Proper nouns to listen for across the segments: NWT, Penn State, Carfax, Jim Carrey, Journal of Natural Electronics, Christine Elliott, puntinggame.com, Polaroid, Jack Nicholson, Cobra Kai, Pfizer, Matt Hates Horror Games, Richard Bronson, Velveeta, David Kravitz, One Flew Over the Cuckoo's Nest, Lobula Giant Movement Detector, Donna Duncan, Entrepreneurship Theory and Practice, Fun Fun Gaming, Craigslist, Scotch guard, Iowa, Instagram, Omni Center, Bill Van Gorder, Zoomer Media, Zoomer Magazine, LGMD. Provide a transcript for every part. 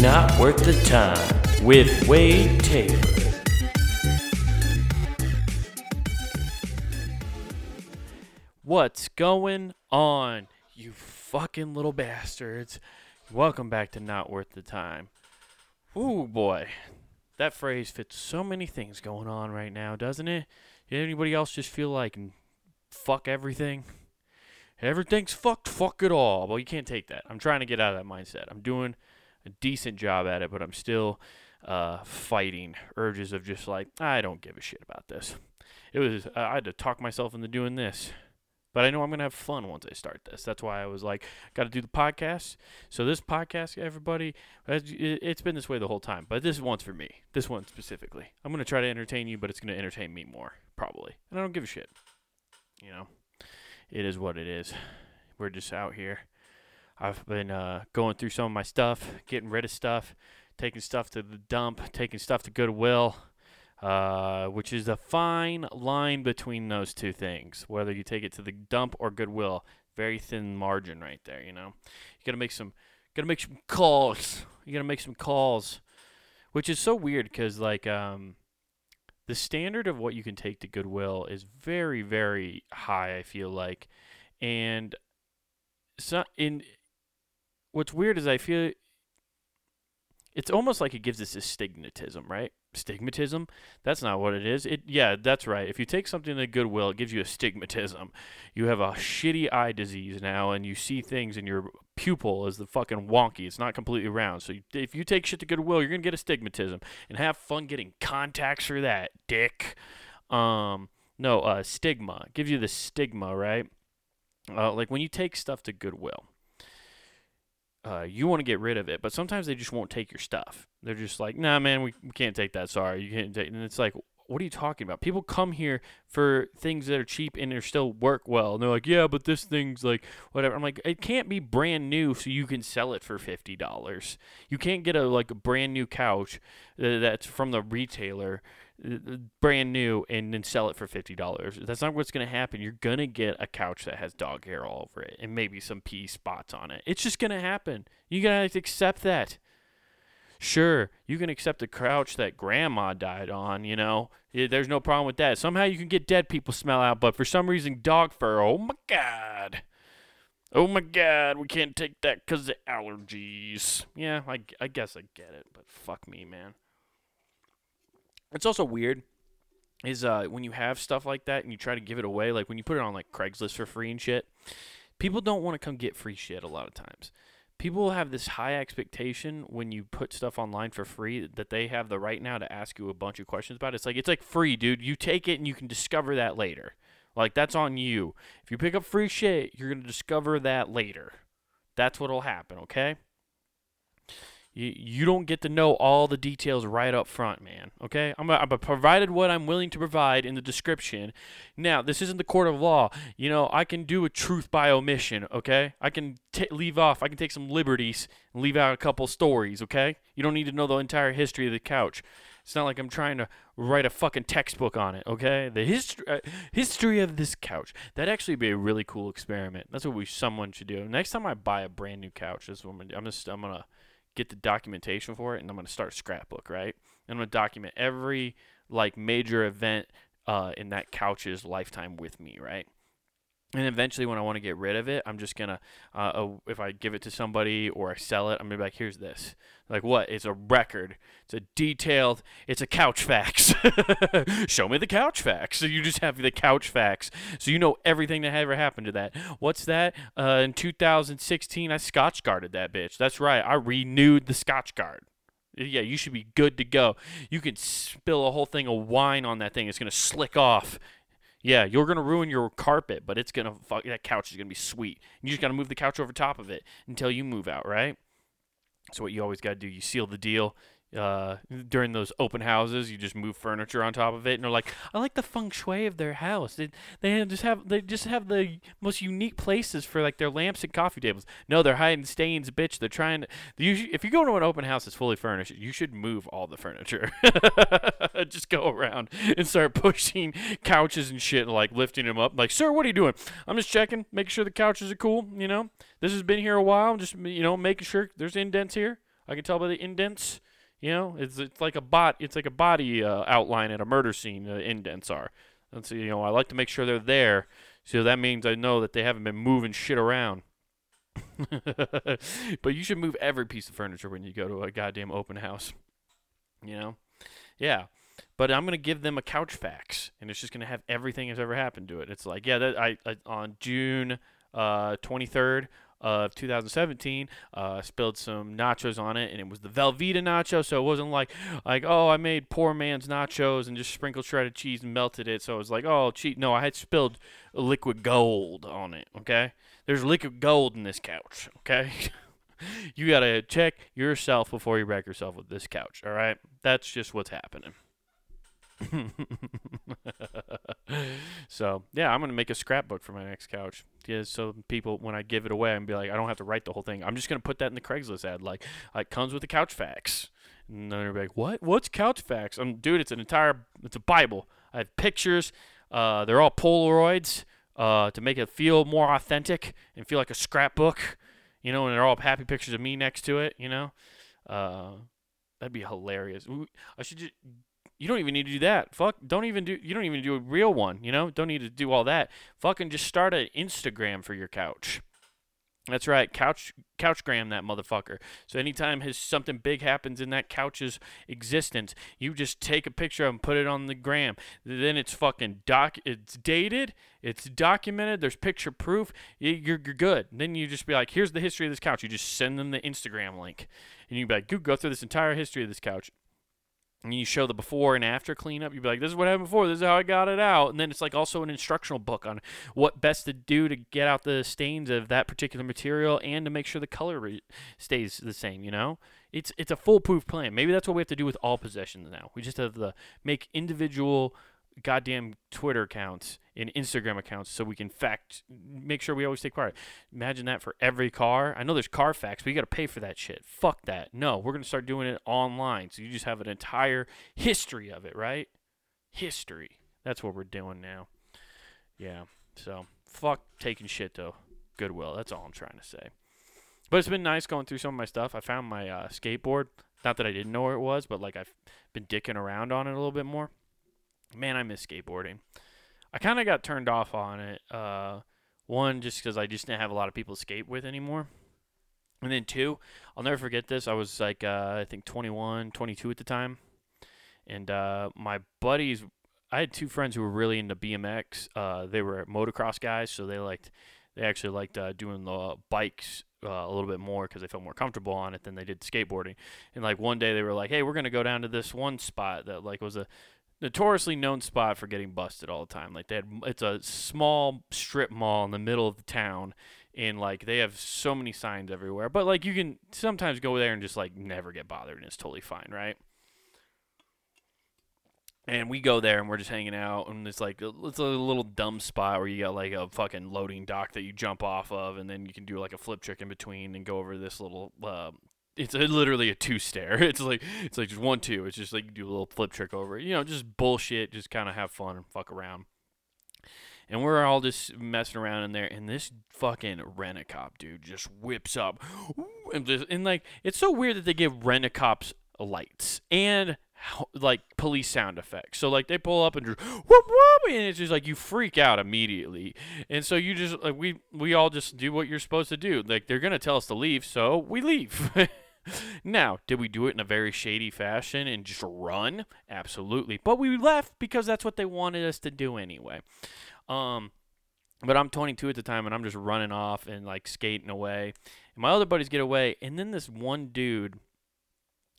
Not Worth the Time with Wade Taylor. What's going on, you fucking little bastards? Welcome back to Not Worth the Time. Ooh, boy. That phrase fits so many things going on right now, doesn't it? Did anybody else just feel like, fuck everything? Everything's fucked, fuck it all. Well, you can't take that. I'm trying to get out of that mindset. I'm doing a decent job at it, but I'm still fighting urges of just like, I don't give a shit about this. I had to talk myself into doing this. But I know I'm going to have fun once I start this. That's why I was like, got to do the podcast. So this podcast, everybody, it's been this way the whole time. But this one's for me. This one specifically. I'm going to try to entertain you, but it's going to entertain me more, probably. And I don't give a shit. You know, it is what it is. We're just out here. I've been going through some of my stuff, getting rid of stuff, taking stuff to the dump, taking stuff to Goodwill. Which is the fine line between those two things, whether you take it to the dump or Goodwill. Very thin margin right there, you know. You gotta make some, calls. You gotta make some calls, which is so weird because like the standard of what you can take to Goodwill is very, very high. I feel like, and so in what's weird is I feel it's almost like it gives us a stigmatism, right? Stigmatism? That's not what it is. Yeah, that's right. If you take something to Goodwill, it gives you a stigmatism. You have a shitty eye disease now, and you see things, and your pupil is the fucking wonky. It's not completely round. So if you take shit to Goodwill, you're going to get a stigmatism. And have fun getting contacts for that, dick. Stigma. It gives you the stigma, right? Like when you take stuff to Goodwill. You want to get rid of it, but sometimes they just won't take your stuff. They're just like, nah, man, we can't take that. Sorry, you can't take. And it's like, what are you talking about? People come here for things that are cheap and they still work well. And they're like, yeah, but this thing's like whatever. I'm like, it can't be brand new, so you can sell it for $50. You can't get a brand new couch that's from the retailer, brand new, and then sell it for $50. That's not what's going to happen. You're going to get a couch that has dog hair all over it and maybe some pee spots on it. It's just going to happen. You got to accept that. Sure, you can accept a couch that grandma died on, you know. There's no problem with that. Somehow you can get dead people smell out, but for some reason, dog fur, oh my God. Oh my God, we can't take that because of allergies. Yeah, I guess I get it, but fuck me, man. It's also weird is when you have stuff like that and you try to give it away, like when you put it on like Craigslist for free and shit, people don't want to come get free shit a lot of times. People have this high expectation when you put stuff online for free that they have the right now to ask you a bunch of questions about it. It's like free, dude. You take it and you can discover that later. Like, that's on you. If you pick up free shit, you're going to discover that later. That's what'll happen, okay? You don't get to know all the details right up front, man. Okay, I'm provided what I'm willing to provide in the description. Now, this isn't the court of law. You know, I can do a truth by omission. Okay, I can leave off. I can take some liberties and leave out a couple stories. Okay, you don't need to know the entire history of the couch. It's not like I'm trying to write a fucking textbook on it, okay? The history of this couch. That'd actually be a really cool experiment. That's what someone should do. Next time I buy a brand new couch, that's what I'm gonna do. I'm gonna get the documentation for it, and I'm gonna start a scrapbook, right? And I'm gonna document every like major event in that couch's lifetime with me, right? And eventually, when I want to get rid of it, I'm just gonna, if I give it to somebody or I sell it, I'm gonna be like, "Here's this." Like, what? It's a record. It's a detailed. It's a couch facts. Show me the couch facts. So you just have the couch facts. So you know everything that ever happened to that. What's that? In 2016, I Scotch guarded that bitch. That's right. I renewed the Scotch guard. Yeah, you should be good to go. You can spill a whole thing of wine on that thing. It's gonna slick off. Yeah, you're going to ruin your carpet, but it's going to fuck that couch is going to be sweet. You just got to move the couch over top of it until you move out, right? So what you always got to do, you seal the deal during those open houses, you just move furniture on top of it and they're like, "I like the feng shui of their house. They just have the most unique places for like their lamps and coffee tables." No, they're hiding stains, bitch. They're trying to if you go to an open house that's fully furnished, you should move all the furniture. Just go around and start pushing couches and shit and like lifting them up. Like, "Sir, what are you doing?" "I'm just checking, making sure the couches are cool, you know. This has been here a while, just, you know, making sure there's indents here. I can tell by the indents. You know, it's like a bot. It's like a body outline at a murder scene. Indents are. And so, you know, I like to make sure they're there. So that means I know that they haven't been moving shit around. But you should move every piece of furniture when you go to a goddamn open house. You know? Yeah. But I'm going to give them a couch fax, and it's just going to have everything that's ever happened to it. It's like, yeah, that I on June 23rd of 2017, spilled some nachos on it, and it was the Velveeta nacho, so it wasn't like, oh, I made poor man's nachos and just sprinkled shredded cheese and melted it, so it was like, oh, cheat. No, I had spilled liquid gold on it, okay? There's liquid gold in this couch, okay? You got to check yourself before you wreck yourself with this couch, all right? That's just what's happening. So yeah, I'm gonna make a scrapbook for my next couch. Yeah, so people, when I give it away, I'm gonna be like, I don't have to write the whole thing. I'm just gonna put that in the Craigslist ad, like comes with a couch fax. And then everybody's like, what's couch fax? Dude, it's a Bible. I have pictures. They're all Polaroids to make it feel more authentic and feel like a scrapbook, you know. And they're all happy pictures of me next to it, you know. That'd be hilarious. I should just. You don't even need to do that. You don't even do a real one, you know? Don't need to do all that. Fucking just start an Instagram for your couch. That's right, couchgram that motherfucker. So anytime something big happens in that couch's existence, you just take a picture of it and put it on the gram. Then it's fucking it's dated, it's documented, there's picture proof, you're good. Then you just be like, here's the history of this couch. You just send them the Instagram link. And you be like, go through this entire history of this couch. And you show the before and after cleanup. You'd be like, this is what happened before. This is how I got it out. And then it's like also an instructional book on what best to do to get out the stains of that particular material and to make sure the color stays the same, you know? It's a foolproof plan. Maybe that's what we have to do with all possessions now. We just have to make individual goddamn Twitter accounts and Instagram accounts so we can make sure we always take part. Imagine that for every car. I know there's Carfax, but you got to pay for that shit. Fuck that. No, we're going to start doing it online. So you just have an entire history of it, right? History. That's what we're doing now. Yeah. So fuck taking shit to Goodwill. That's all I'm trying to say. But it's been nice going through some of my stuff. I found my skateboard. Not that I didn't know where it was, but like I've been dicking around on it a little bit more. Man, I miss skateboarding. I kind of got turned off on it. One, just because I just didn't have a lot of people to skate with anymore. And then two, I'll never forget this. I was like, I think 21, 22 at the time. And my buddies, I had two friends who were really into BMX. They were motocross guys, so they actually liked doing the bikes a little bit more because they felt more comfortable on it than they did skateboarding. And like one day they were like, hey, we're going to go down to this one spot that like was a notoriously known spot for getting busted all the time. Like it's a small strip mall in the middle of the town, and like they have so many signs everywhere. But like you can sometimes go there and just like never get bothered, and it's totally fine, right? And we go there and we're just hanging out, and it's like it's a little dumb spot where you got like a fucking loading dock that you jump off of, and then you can do like a flip trick in between and go over this little. It's literally a two-stair. It's like just 1-2. It's just like you do a little flip trick over it. You know, just bullshit. Just kind of have fun and fuck around. And we're all just messing around in there. And this fucking Rent-A-Cop dude just whips up. And like, it's so weird that they give Rent-A-Cops lights and like police sound effects. So like they pull up and just whoop whoop, and it's just like you freak out immediately. And so you just like we all just do what you're supposed to do. Like they're gonna tell us to leave, so we leave. Now, did we do it in a very shady fashion and just run? Absolutely. But we left because that's what they wanted us to do anyway. But I'm 22 at the time, and I'm just running off and like skating away. And my other buddies get away, and then this one dude.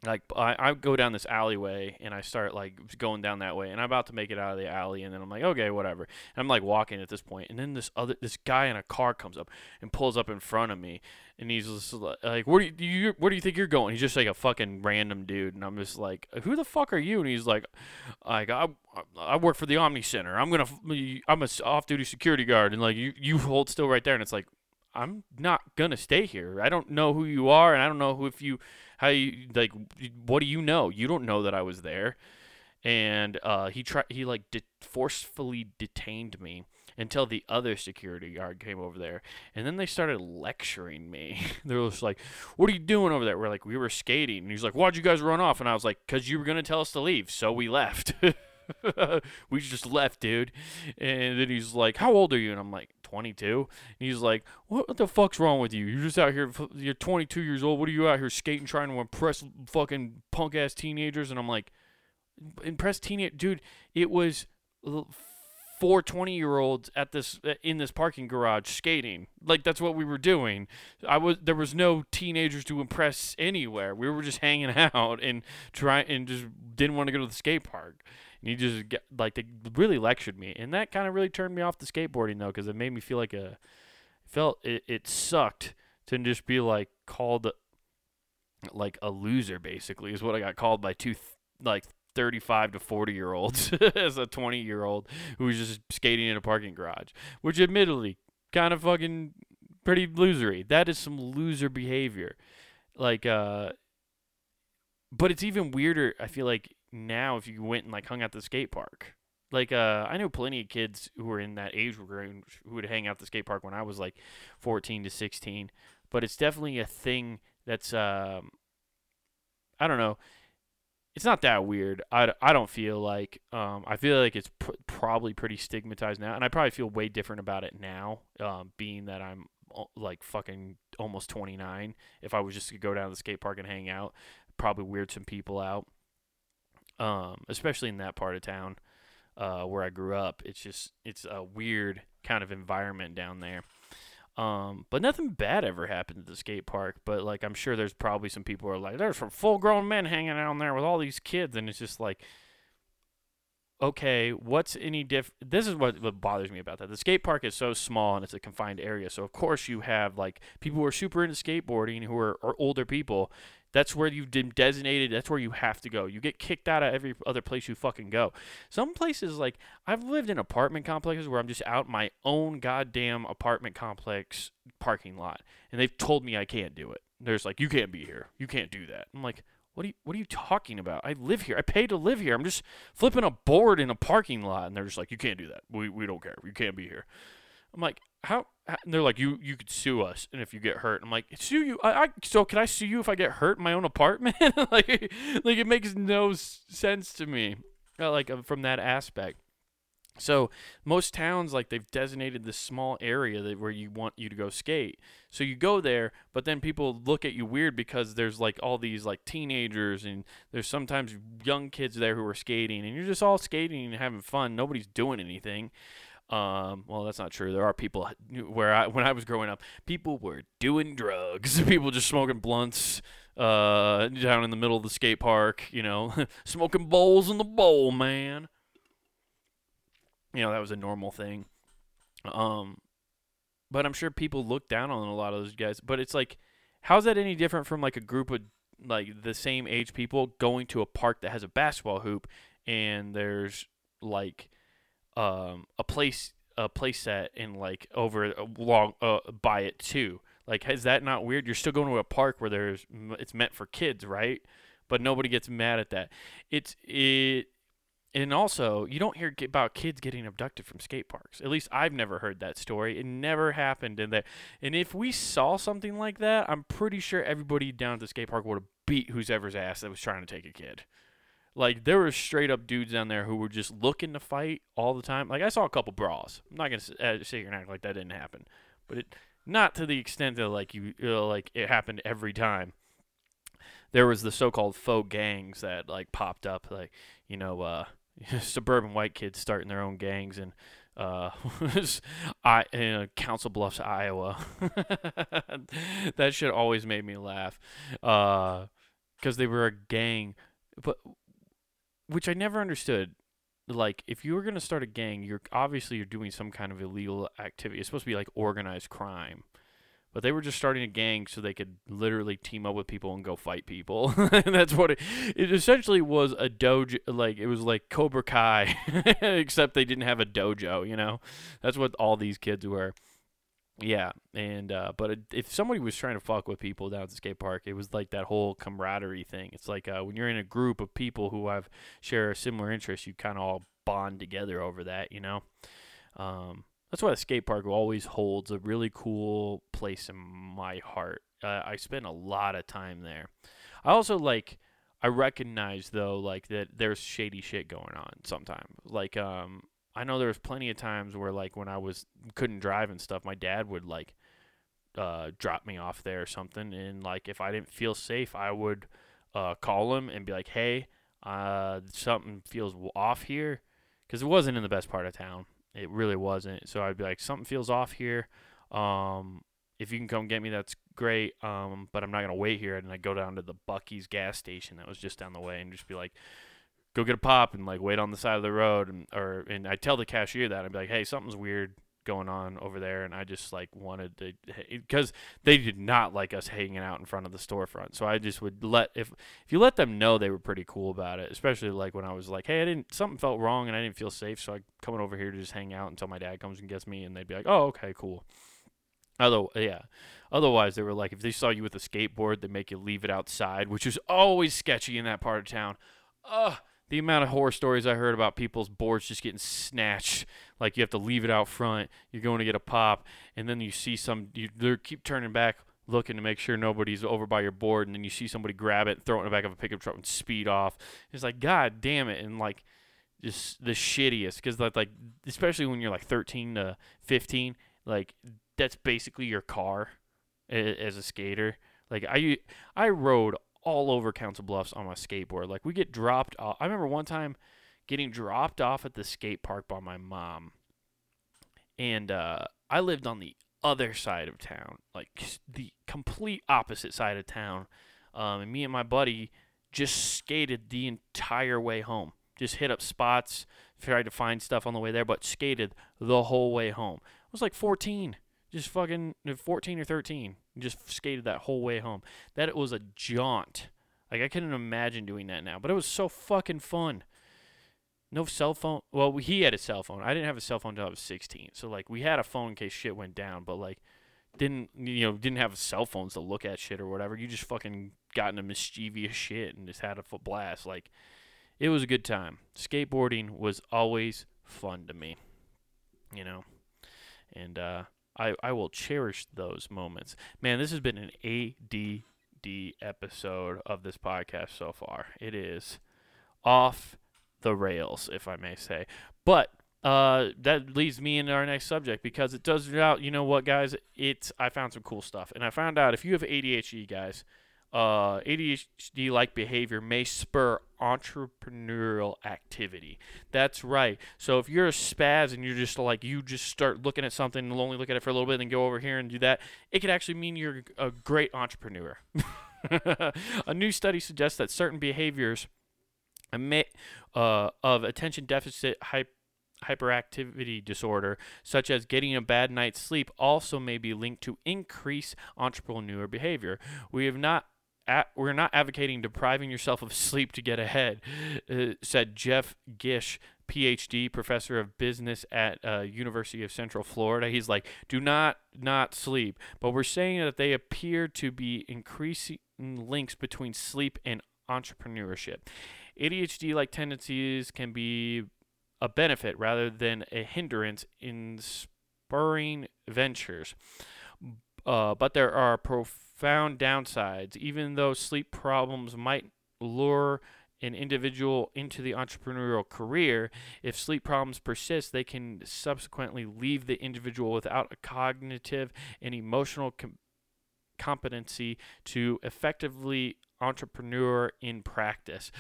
Like, I go down this alleyway, and I start, like, going down that way, and I'm about to make it out of the alley, and then I'm like, okay, whatever. And I'm, like, walking at this point, and then this guy in a car comes up and pulls up in front of me, and he's just like, where do you think you're going? He's just, like, a fucking random dude, and I'm just like, who the fuck are you? And he's like I work for the Omni Center. I'm a off-duty security guard, and, like, you hold still right there, and it's like, I'm not gonna stay here. I don't know who you are, and I don't know who if you, how you like, what do you know? You don't know that I was there, And he forcefully detained me until the other security guard came over there. And then they started lecturing me. They were just like, what are you doing over there? We're like, we were skating. And he's like, why'd you guys run off? And I was like, because you were going to tell us to leave. So we left. We just left, dude. And then he's like, how old are you? And I'm like, 22. And he's like, what the fuck's wrong with you? You're just out here, you're 22 years old. What are you out here skating, trying to impress fucking punk-ass teenagers? And I'm like, impress teenage dude? It was 4 20-year-olds at this in this parking garage skating. Like, that's what we were doing. There was no teenagers to impress anywhere. We were just hanging out and just didn't want to go to the skate park. And they really lectured me, and that kind of really turned me off to skateboarding though, because it made me feel like it sucked to just be like called like a loser. Basically, is what I got called by 35 to 40-year-olds as a 20-year-old who was just skating in a parking garage, which admittedly kind of fucking pretty losery. That is some loser behavior. Like, but it's even weirder, I feel like, now if you went and like hung out at the skate park. Like, I know plenty of kids who were in that age range who would hang out at the skate park when I was like 14 to 16, but it's definitely a thing that's, I don't know. It's not that weird. I don't feel like I feel like it's probably pretty stigmatized now, and I probably feel way different about it now, being that I'm like fucking almost 29. If I was just to go down to the skate park and hang out, probably weird some people out, especially in that part of town where I grew up. It's a weird kind of environment down there. But nothing bad ever happened at the skate park, but like, I'm sure there's probably some people who are like, there's some full grown men hanging out there with all these kids. And it's just like, okay, what's any different? This is what bothers me about that. The skate park is so small and it's a confined area. So of course you have like people who are super into skateboarding who are older people. That's where you've been designated. That's where you have to go. You get kicked out of every other place you fucking go. Some places, like, I've lived in apartment complexes where I'm just out my own goddamn apartment complex parking lot, and they've told me I can't do it. They're just like, you can't be here. You can't do that. I'm like, what are you talking about? I live here. I pay to live here. I'm just flipping a board in a parking lot, and they're just like, you can't do that. We don't care. You can't be here. I'm like, how? And they're like, you could sue us, and if you get hurt. I'm like, sue you? So can I sue you if I get hurt in my own apartment? like it makes no sense to me, like from that aspect. So most towns, like, they've designated this small area where you want you to go skate. So you go there, but then people look at you weird because there's like all these like teenagers and there's sometimes young kids there who are skating, and you're just all skating and having fun. Nobody's doing anything. Well, that's not true. There are people when I was growing up, people were doing drugs. People just smoking blunts, down in the middle of the skate park, you know, smoking bowls in the bowl, man. You know, that was a normal thing. But I'm sure people look down on a lot of those guys, but it's like, how's that any different from like a group of like the same age people going to a park that has a basketball hoop and there's like, a place set in like over long by it too. Like, is that not weird? You're still going to a park where it's meant for kids, right? But nobody gets mad at that. And also, you don't hear about kids getting abducted from skate parks. At least I've never heard that story. It never happened in there. And if we saw something like that, I'm pretty sure everybody down at the skate park would have beat whoever's ass that was trying to take a kid. Like, there were straight-up dudes down there who were just looking to fight all the time. Like, I saw a couple brawls. I'm not going to sit here and act like that didn't happen. But not to the extent that, like, like it happened every time. There was the so-called faux gangs that, like, popped up. Like, you know, suburban white kids starting their own gangs in Council Bluffs, Iowa. That shit always made me laugh. Because they were a gang. But... which I never understood. Like, if you were going to start a gang, you're doing some kind of illegal activity. It's supposed to be like organized crime. But they were just starting a gang so they could literally team up with people and go fight people. And that's what it essentially was, a dojo. Like, it was like Cobra Kai, except they didn't have a dojo, you know? That's what all these kids were. Yeah, and but if somebody was trying to fuck with people down at the skate park, it was like that whole camaraderie thing. It's like when you're in a group of people who have share similar interests, you kind of all bond together over that, you know. That's why the skate park always holds a really cool place in my heart. I spend a lot of time there. I also like. I recognize though, like that there's shady shit going on sometimes. Like I know there was plenty of times where, like, when I couldn't drive and stuff, my dad would, like, drop me off there or something. And, like, if I didn't feel safe, I would call him and be like, hey, something feels off here. Because it wasn't in the best part of town. It really wasn't. So I'd be like, something feels off here. If you can come get me, that's great. But I'm not going to wait here. And I'd go down to the Buc-ee's gas station that was just down the way and just be like, go get a pop and, like, wait on the side of the road. And I tell the cashier that. I'd be like, hey, something's weird going on over there. And I just, like, wanted to – because they did not like us hanging out in front of the storefront. So I just would let – if you let them know, they were pretty cool about it, especially, like, when I was like, hey, something felt wrong and I didn't feel safe. So I'm coming over here to just hang out until my dad comes and gets me. And they'd be like, oh, okay, cool. Otherwise, they were like, if they saw you with a skateboard, they'd make you leave it outside, which is always sketchy in that part of town. The amount of horror stories I heard about people's boards just getting snatched, like you have to leave it out front, you're going to get a pop, and then you see they keep turning back, looking to make sure nobody's over by your board, and then you see somebody grab it, throw it in the back of a pickup truck, and speed off. It's like, God damn it, and like, just the shittiest, because like especially when you're like 13 to 15, like that's basically your car as a skater. Like I rode all over Council Bluffs on my skateboard. Like, we get dropped off. I remember one time getting dropped off at the skate park by my mom. And I lived on the other side of town, like the complete opposite side of town. And me and my buddy just skated the entire way home. Just hit up spots, tried to find stuff on the way there, but skated the whole way home. I was like 14. Just fucking 14 or 13, just skated that whole way home. It was a jaunt. Like, I couldn't imagine doing that now, but it was so fucking fun. No cell phone. Well, he had a cell phone. I didn't have a cell phone until I was 16. So, like, we had a phone in case shit went down, but, like, didn't have cell phones to look at shit or whatever. You just fucking got into mischievous shit and just had a blast. Like, it was a good time. Skateboarding was always fun to me, you know? And, I will cherish those moments. Man, this has been an ADD episode of this podcast so far. It is off the rails, if I may say. But that leads me into our next subject, because it does out. You know what, guys? I found some cool stuff. And I found out if you have ADHD, guys, ADHD-like behavior may spur entrepreneurial activity. That's right. So if you're a spaz and you're just like, you just start looking at something and only look at it for a little bit and then go over here and do that, it could actually mean you're a great entrepreneur. A new study suggests that certain behaviors of attention deficit hyperactivity disorder, such as getting a bad night's sleep, also may be linked to increased entrepreneur behavior. We're not advocating depriving yourself of sleep to get ahead, said Jeff Gish, PhD, professor of business at University of Central Florida. He's like, do not sleep. But we're saying that they appear to be increasing links between sleep and entrepreneurship. ADHD-like tendencies can be a benefit rather than a hindrance in spurring ventures. But there are profound downsides. Even though sleep problems might lure an individual into the entrepreneurial career, if sleep problems persist, they can subsequently leave the individual without a cognitive and emotional competency to effectively entrepreneur in practice.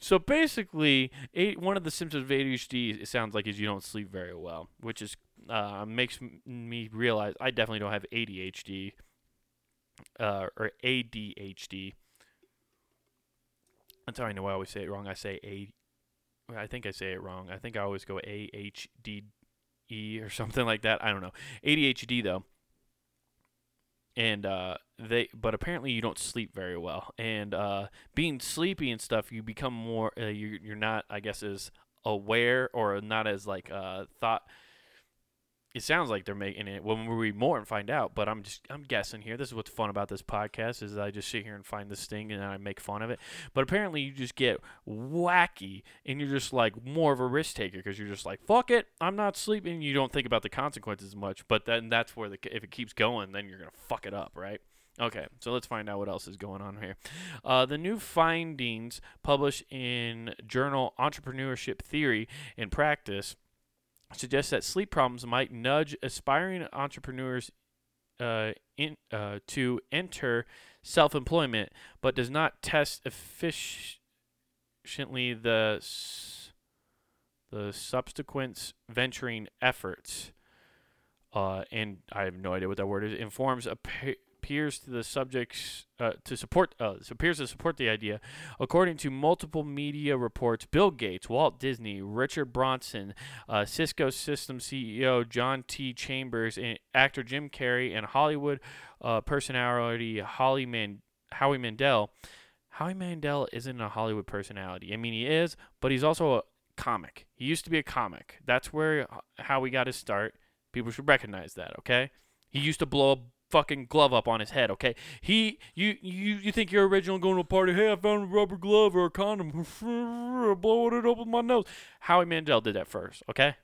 So basically, one of the symptoms of ADHD, it sounds like, is you don't sleep very well, which is makes me realize I definitely don't have ADHD or ADHD. That's how I know I always say it wrong. I think I say it wrong. I think I always go AHDE or something like that. I don't know. ADHD though. And but apparently you don't sleep very well, and being sleepy and stuff, you become more you're not, I guess, as aware, or not as like thought It sounds like they're making it. When we read more and find out, but I'm guessing here. This is what's fun about this podcast is I just sit here and find this thing and I make fun of it. But apparently you just get wacky and you're just like more of a risk taker because you're just like, fuck it, I'm not sleeping. You don't think about the consequences much, but then that's where if it keeps going, then you're going to fuck it up, right? Okay, so let's find out what else is going on here. The new findings published in journal Entrepreneurship Theory and Practice suggests that sleep problems might nudge aspiring entrepreneurs to enter self-employment, but does not test efficiently the subsequent venturing efforts. And I have no idea what that word is. Informs appears to the subjects appears to support the idea. According to multiple media reports, Bill Gates, Walt Disney, Richard Bronson, Cisco Systems CEO John T. Chambers, and actor Jim Carrey, and Hollywood personality Howie Mandel. Howie Mandel isn't a Hollywood personality. I mean, he is, but he's also a comic. He used to be a comic. That's where Howie got his start. People should recognize that, okay? He used to blow a fucking glove up on his head, okay? You think you're original going to a party, hey, I found a rubber glove or a condom, blowing it up with my nose. Howie Mandel did that first, okay?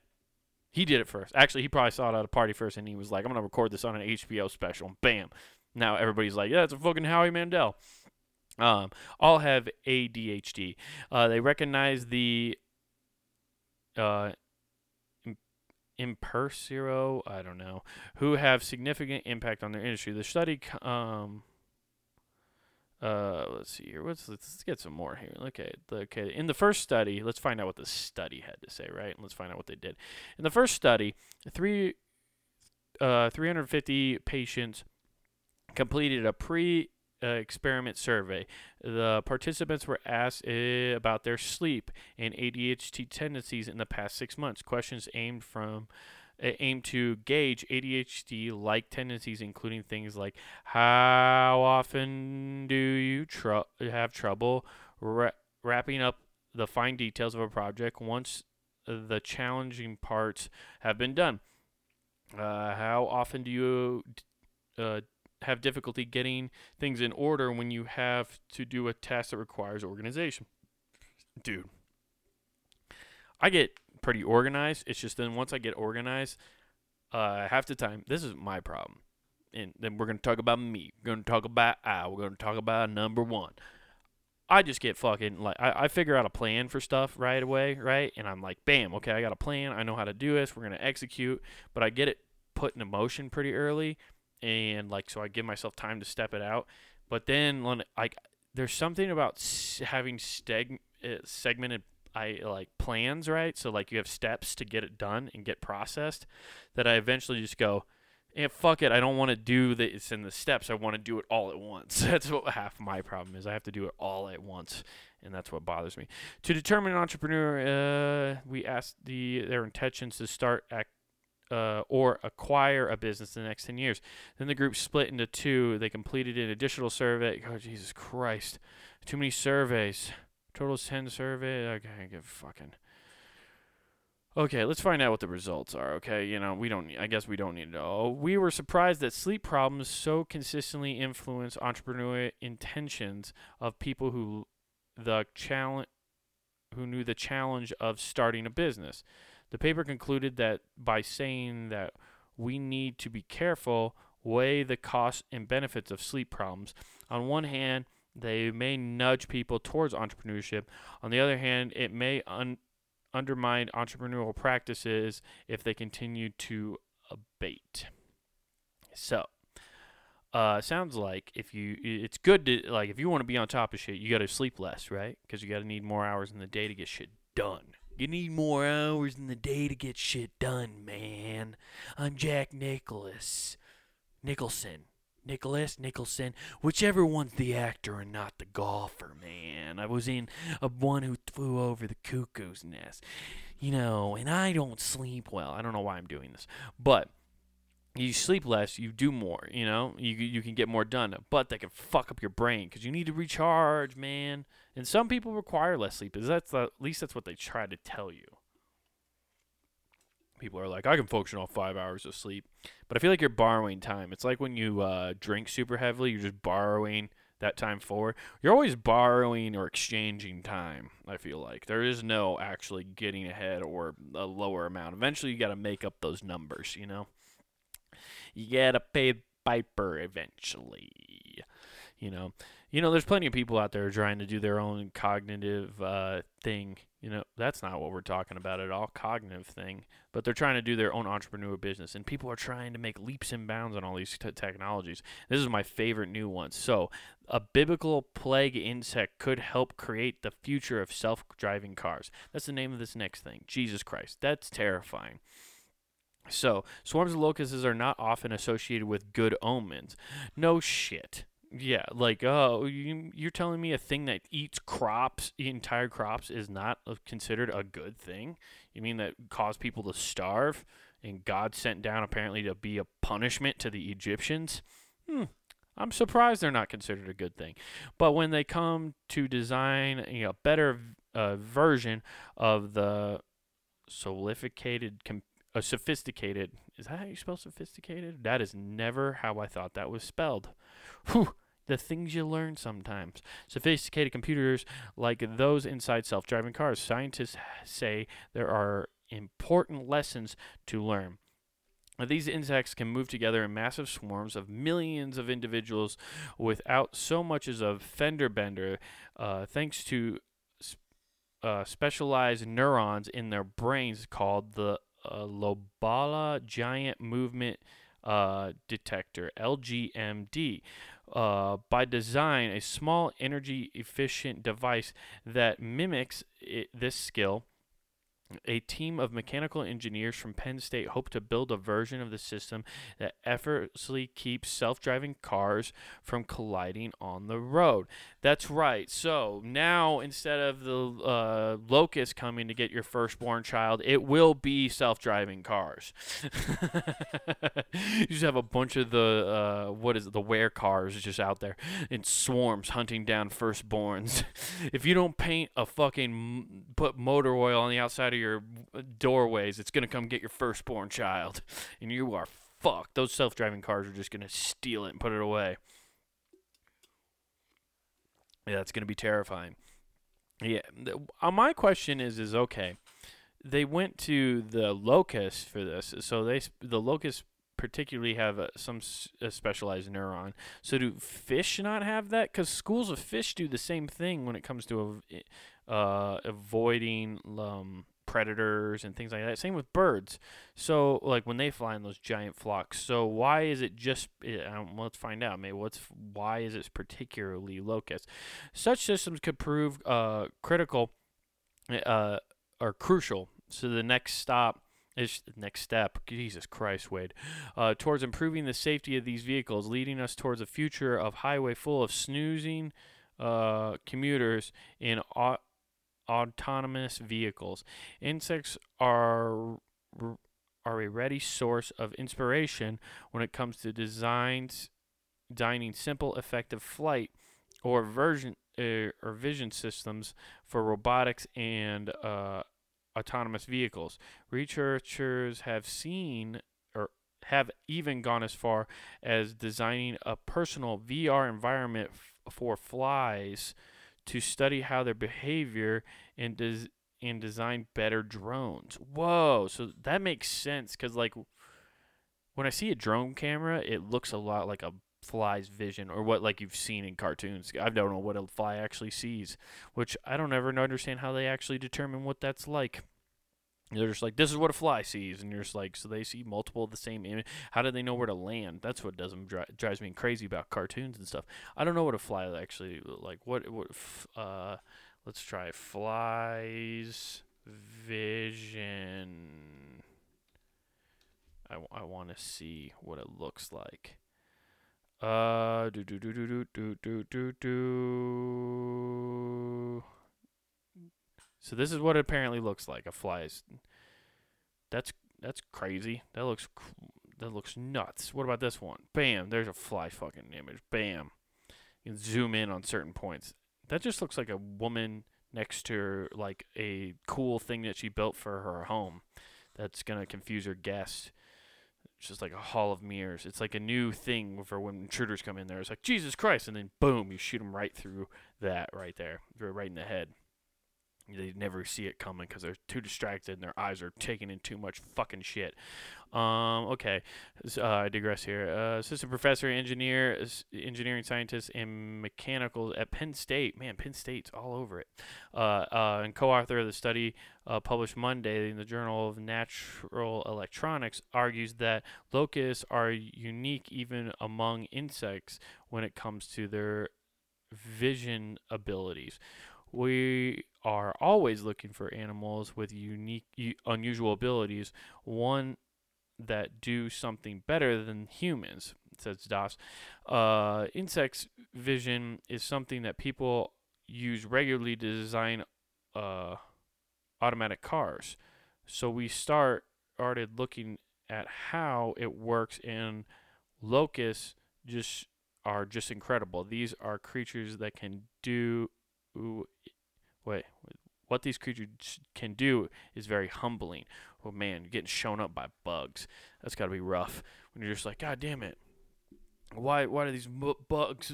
He did it first. Actually, he probably saw it at a party first, and he was like, I'm going to record this on an HBO special. Bam. Now everybody's like, yeah, it's a fucking Howie Mandel. All have ADHD. They recognize the Impersero, I don't know, who have significant impact on their industry. The study, let's see here. Let's get some more here. Okay. In the first study, let's find out what the study had to say, right? Let's find out what they did. In the first study, 350 patients completed a experiment survey. The participants were asked about their sleep and ADHD tendencies in the past 6 months. Questions aimed to gauge ADHD-like tendencies, including things like how often do you have trouble wrapping up the fine details of a project once the challenging parts have been done. How often do you have difficulty getting things in order when you have to do a task that requires organization. Dude, I get pretty organized. It's just then once I get organized, half the time, this is my problem. And then we're going to talk about me. We're going to talk about we're going to talk about number one. I just get fucking, like, I figure out a plan for stuff right away, right? And I'm like, bam, okay, I got a plan. I know how to do this. We're going to execute. But I get it put into motion pretty early. And, like, so I give myself time to step it out. But then, like, there's something about having segmented, plans, right? So, like, you have steps to get it done and get processed that I eventually just go, and fuck it, I don't want to do this in the steps. I want to do it all at once. That's what half my problem is. I have to do it all at once, and that's what bothers me. To determine an entrepreneur, we asked their intentions to start or acquire a business in the next 10 years. Then the group split into two. They completed an additional survey. Oh, Jesus Christ. Too many surveys. Total 10 surveys. Okay, Okay, let's find out what the results are, okay? You know, we don't need to know. We were surprised that sleep problems so consistently influence entrepreneurial intentions of people who knew the challenge of starting a business. The paper concluded that by saying that we need to be careful, weigh the costs and benefits of sleep problems. On one hand, they may nudge people towards entrepreneurship. On the other hand, it may undermine entrepreneurial practices if they continue to abate. So, sounds like it's good to, like, if you want to be on top of shit, you got to sleep less, right? Because you got to need more hours in the day to get shit done. You need more hours in the day to get shit done, man. I'm Jack Nicholson. Whichever one's the actor and not the golfer, man. I was in one who flew over the cuckoo's nest. You know, and I don't sleep well. I don't know why I'm doing this. But you sleep less, you do more, you know. You can get more done. But that can fuck up your brain because you need to recharge, man. And some people require less sleep. At least that's what they try to tell you. People are like, I can function on 5 hours of sleep. But I feel like you're borrowing time. It's like when you drink super heavily, you're just borrowing that time forward. You're always borrowing or exchanging time, I feel like. There is no actually getting ahead or a lower amount. Eventually, you got to make up those numbers, you know? You got to pay the piper eventually, you know? You know, there's plenty of people out there trying to do their own cognitive thing. You know, that's not what we're talking about at all, cognitive thing. But they're trying to do their own entrepreneur business. And people are trying to make leaps and bounds on all these technologies. This is my favorite new one. So, a biblical plague insect could help create the future of self-driving cars. That's the name of this next thing. Jesus Christ. That's terrifying. So, swarms of locusts are not often associated with good omens. No shit. Yeah, like, oh, you're telling me a thing that eats crops, entire crops, is not considered a good thing? You mean that caused people to starve, and God sent down apparently to be a punishment to the Egyptians? I'm surprised they're not considered a good thing. But when they come to design a better version of the sophisticated, is that how you spell sophisticated? That is never how I thought that was spelled. Whew. The things you learn sometimes. Sophisticated computers like those inside self-driving cars. Scientists say there are important lessons to learn. These insects can move together in massive swarms of millions of individuals without so much as a fender bender, thanks to specialized neurons in their brains called the Lobula Giant Movement Detector, LGMD. By design, a small energy-efficient device that mimics this skill. A team of mechanical engineers from Penn State hope to build a version of the system that effortlessly keeps self-driving cars from colliding on the road. That's right. So now, instead of the locust coming to get your firstborn child, it will be self-driving cars. You just have a bunch of the wear cars just out there in swarms hunting down firstborns. If you don't paint a fucking put motor oil on the outside of your doorways, it's going to come get your firstborn child, and you are fucked. Those self-driving cars are just going to steal it and put it away. Yeah, it's going to be terrifying. Yeah, my question is okay, they went to the locusts for this, so the locusts particularly have a specialized neuron. So do fish not have that? Because schools of fish do the same thing when it comes to avoiding predators and things like that. Same with birds. So, like, when they fly in those giant flocks. So why is it just? Let's find out. Maybe why is it particularly locusts? Such systems could prove crucial. So the next stop. Next step, Jesus Christ, Wade, towards improving the safety of these vehicles, leading us towards a future of highway full of snoozing commuters in autonomous vehicles. Insects are a ready source of inspiration when it comes to designing simple, effective flight or vision systems for robotics and autonomous vehicles. Researchers have seen or have even gone as far as designing a personal VR environment for flies to study how their behavior and design better drones. Whoa, so that makes sense, because like when I see a drone camera, it looks a lot like a fly's vision, or what like you've seen in cartoons. I don't know what a fly actually sees, which I don't ever understand how they actually determine what that's like. They're just like, this is what a fly sees, and you're just like, so they see multiple of the same image. How do they know where to land? That's what drives me crazy about cartoons and stuff. I don't know what a fly actually like. Let's try fly's vision. I want to see what it looks like. So this is what it apparently looks like. A fly is. That's crazy. That looks nuts. What about this one? Bam! There's a fly fucking image. Bam! You can zoom in on certain points. That just looks like a woman next to her, like a cool thing that she built for her home. that's going to confuse your guests. It's just like a hall of mirrors. It's like a new thing for when intruders come in there. It's like, Jesus Christ, and then boom, you shoot them right through that right there, right in the head. They never see it coming because they're too distracted and their eyes are taking in too much fucking shit. Okay, I digress here. Assistant professor, engineer, engineering scientist, and mechanical at Penn State. Man, Penn State's all over it. And co-author of the study published Monday in the Journal of Natural Electronics argues that locusts are unique even among insects when it comes to their vision abilities. We are always looking for animals with unique, unusual abilities, one that do something better than humans, says Doss. Insects' vision is something that people use regularly to design automatic cars. So we started looking at how it works, and locusts just are just incredible. These are creatures that can do... what these creatures can do is very humbling. Oh man, you're getting shown up by bugs. That's got to be rough. When you're just like, God damn it, why do these bugs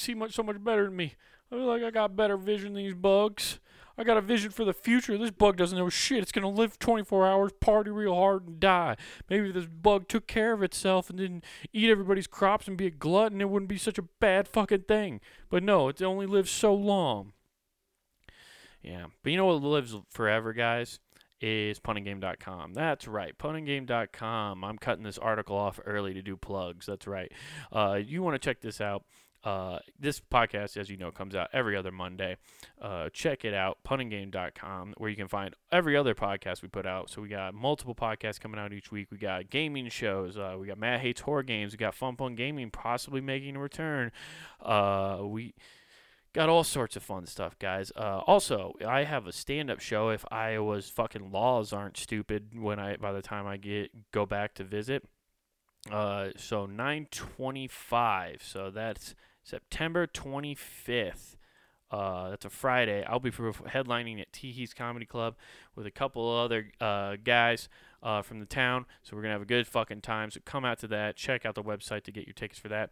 see so much better than me? I feel like I got better vision than these bugs. I got a vision for the future. This bug doesn't know shit. It's going to live 24 hours, party real hard, and die. Maybe this bug took care of itself and didn't eat everybody's crops and be a glutton. It wouldn't be such a bad fucking thing. But no, it only lives so long. Yeah, but you know what lives forever, guys? Is puntinggame.com. That's right, puntinggame.com. I'm cutting this article off early to do plugs. That's right. You want to check this out. This podcast, as you know, comes out every other Monday. Check it out, puntinggame.com, where you can find every other podcast we put out. So we got multiple podcasts coming out each week. We got gaming shows. We got Matt Hates Horror Games. We got Fun Fun Gaming possibly making a return. We got all sorts of fun stuff, guys. Also, I have a stand-up show. If Iowa's fucking laws aren't stupid by the time I go back to visit. So 9/25. So that's September 25th, that's a Friday. I'll be headlining at Teehee's Comedy Club with a couple other guys from the town, so we're going to have a good fucking time, so come out to that. Check out the website to get your tickets for that.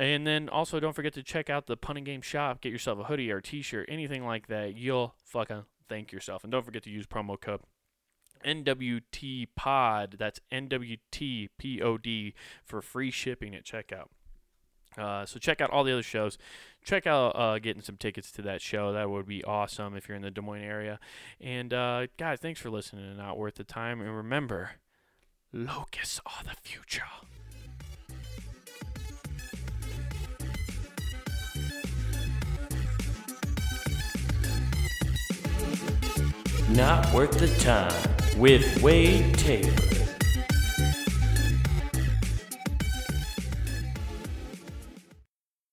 And then also don't forget to check out the Punting Game shop. Get yourself a hoodie or a t-shirt, anything like that. You'll fucking thank yourself. And don't forget to use promo code NWT Pod. That's NWT POD for free shipping at checkout. So check out all the other shows. Check out getting some tickets to that show. That would be awesome if you're in the Des Moines area. And guys, thanks for listening to Not Worth the Time. And remember, locusts are the future. Not Worth the Time with Wade Taylor.